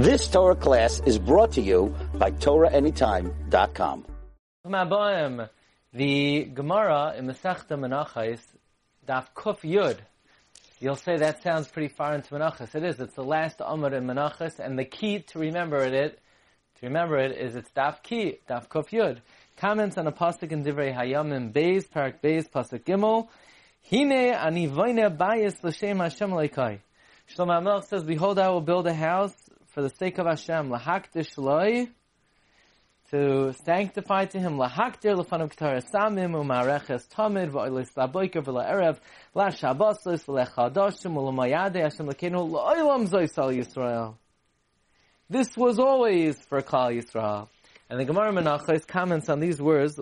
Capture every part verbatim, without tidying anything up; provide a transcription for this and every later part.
This Torah class is brought to you by Torah Anytime dot com. The Gemara in the Sechta Menachas, Daf Kuf Yud. You'll say that sounds pretty far into Menachos. It is. It's the last Amud in Menachos, and the key to remember it, to remember it is its Daf Ki, Daf Kuf Yud. Comments on Apostolic and Divrei Hayam and Bez, Parak Bez, Pasuk Gimel. Himei Anivoyne bayis l'shem Hashem Lekay. Shlomo HaMelech says, "Behold, I will build a house for the sake of Hashem, lahakdish loy, to sanctify to Him, lahakdir l'fanav k'tara samim u'mareches tamid v'olis laboyker v'la'erev la'shabasos v'lechadashim u'lamayade Hashem l'keinu l'olam zoysal Yisrael." This was always for Kaal Yisrael, and the Gemara Menachos comments on these words: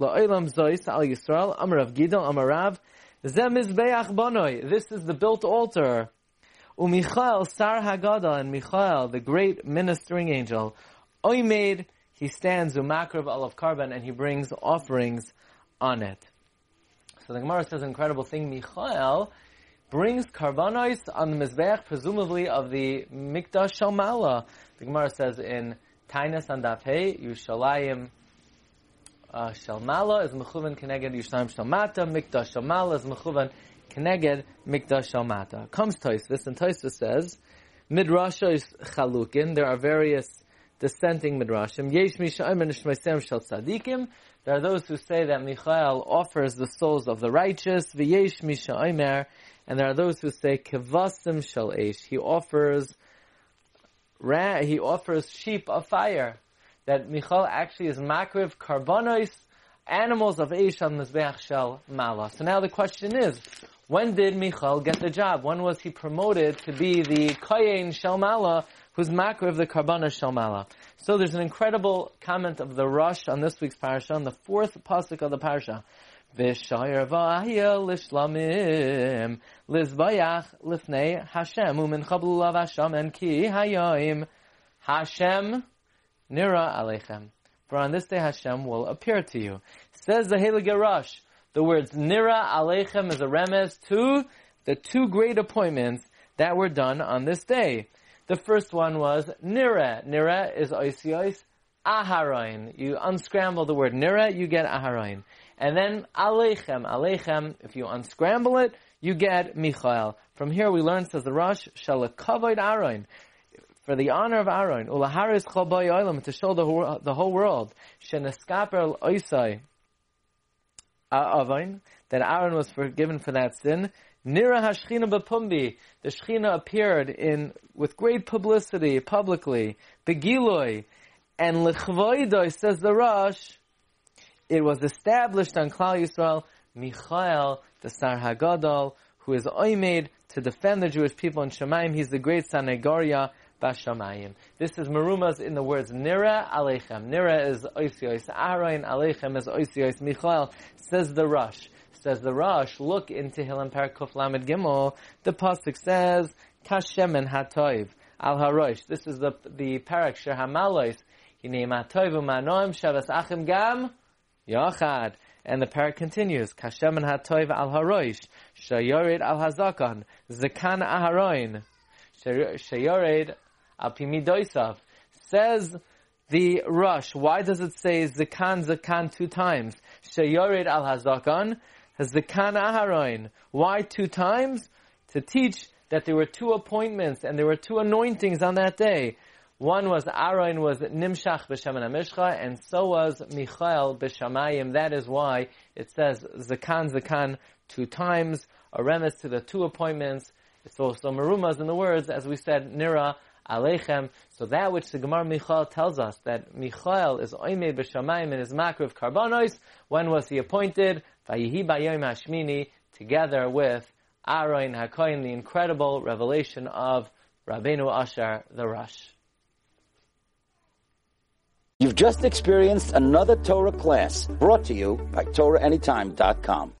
"L'olam zoysal Yisrael, amrav gidon, amrav zemizbeyach banoi." This is the built altar. UMichael Sar Hagada, and Michael, the great ministering angel, Oimed, he stands umakrav alav karban, and he brings offerings on it. So the Gemara says an incredible thing. Michael brings karbanos on the mizbeach, presumably of the mikdash shemala. The Gemara says in Ta'anis on Daf Hey, Yushalayim uh, Shalmala is mechuvan keneged Yushalayim Shalmata, mikdash shemala is mechuvan Keneged mikdash shalmata. Comes Toysavus, and Toysavus says, Midrasha is chalukin. There are various dissenting midrashim. Yesh Misha Omer nishmaisem shel tzadikim. There are those who say that Michael offers the souls of the righteous. V'yesh Misha Omer. And there are those who say, Kevasim shel eish. He offers, ra- he offers sheep of fire. That Michael actually is makriv karbanos, animals of eish on mizbeach shel mala. So now the question is, when did Michael get the job? When was he promoted to be the Kohen Shalmala, who's makriv of the karbanos Shalmala? So there's an incredible comment of the Rosh on this week's parasha, on the fourth Pasuk of the parasha. V'shayr v'ahiyah l'shlamim, l'zbayach l'fnei Hashem, u'minchablu lav Hashem, and ki hayom Hashem nira alechem. For on this day Hashem will appear to you. Says the Heilige Rosh, the words nira alechem is a remez to the two great appointments that were done on this day. The first one was nira. Nira is Oisios, Aroin. You unscramble the word nira, you get Aroin. And then alechem. Alechem, if you unscramble it, you get Michael. From here we learn, says the Rosh, shalakavoid Aroin. For the honor of Aroin, ulaharis chalbay oilam, to show the whole, the whole world, sheneskaper oisai. That Aroin was forgiven for that sin. Nira hashchina b'pumbi, the Shechina appeared in with great publicity, publicly. Begiloi, and lechvoidoi, says the Rosh, it was established on Klal Yisrael. Michael, the Sar Hagadol, who is oimed to defend the Jewish people in Shemayim, he's the great Sanegoria Bashamayim. This is Marumas in the words nira alechem. Nira is Oisios Aroin, alechem is Oisios Michael. Says the Rosh. Says the Rosh. Look into Tehillim Parak Kuf Lamed Gimel. The pasuk says Kashem and Hatoy al Haroish. This is the the Parak Sher Hamalois. He named Hatoy v'manoim shavas achim gam yachad. And the parak continues, Kashem and Hatoy al Haroish shayorid al Hazakon zekan Aroin shayorid. Says the Rosh, why does it say Zakan Zakan two times? Shayored al Hazakan, Zakan Aharoin. Why two times? To teach that there were two appointments and there were two anointings on that day. One was Aroin was Nimshach b'Shem Amishcha, and so was Michael b'Shamayim. That is why it says Zakan Zakan two times, a reference to the two appointments. It's also Marumas in the words, as we said, Nira Alechem. So that which the Gemara Michael tells us, that Michael is Oimed b'Shamayim and is makriv karbanos. When was he appointed? Vayihi b'yom hashmini, together with Aroin HaKohen, the incredible revelation of Rabbeinu Asher the Rosh. You've just experienced another Torah class brought to you by Torah Anytime dot com.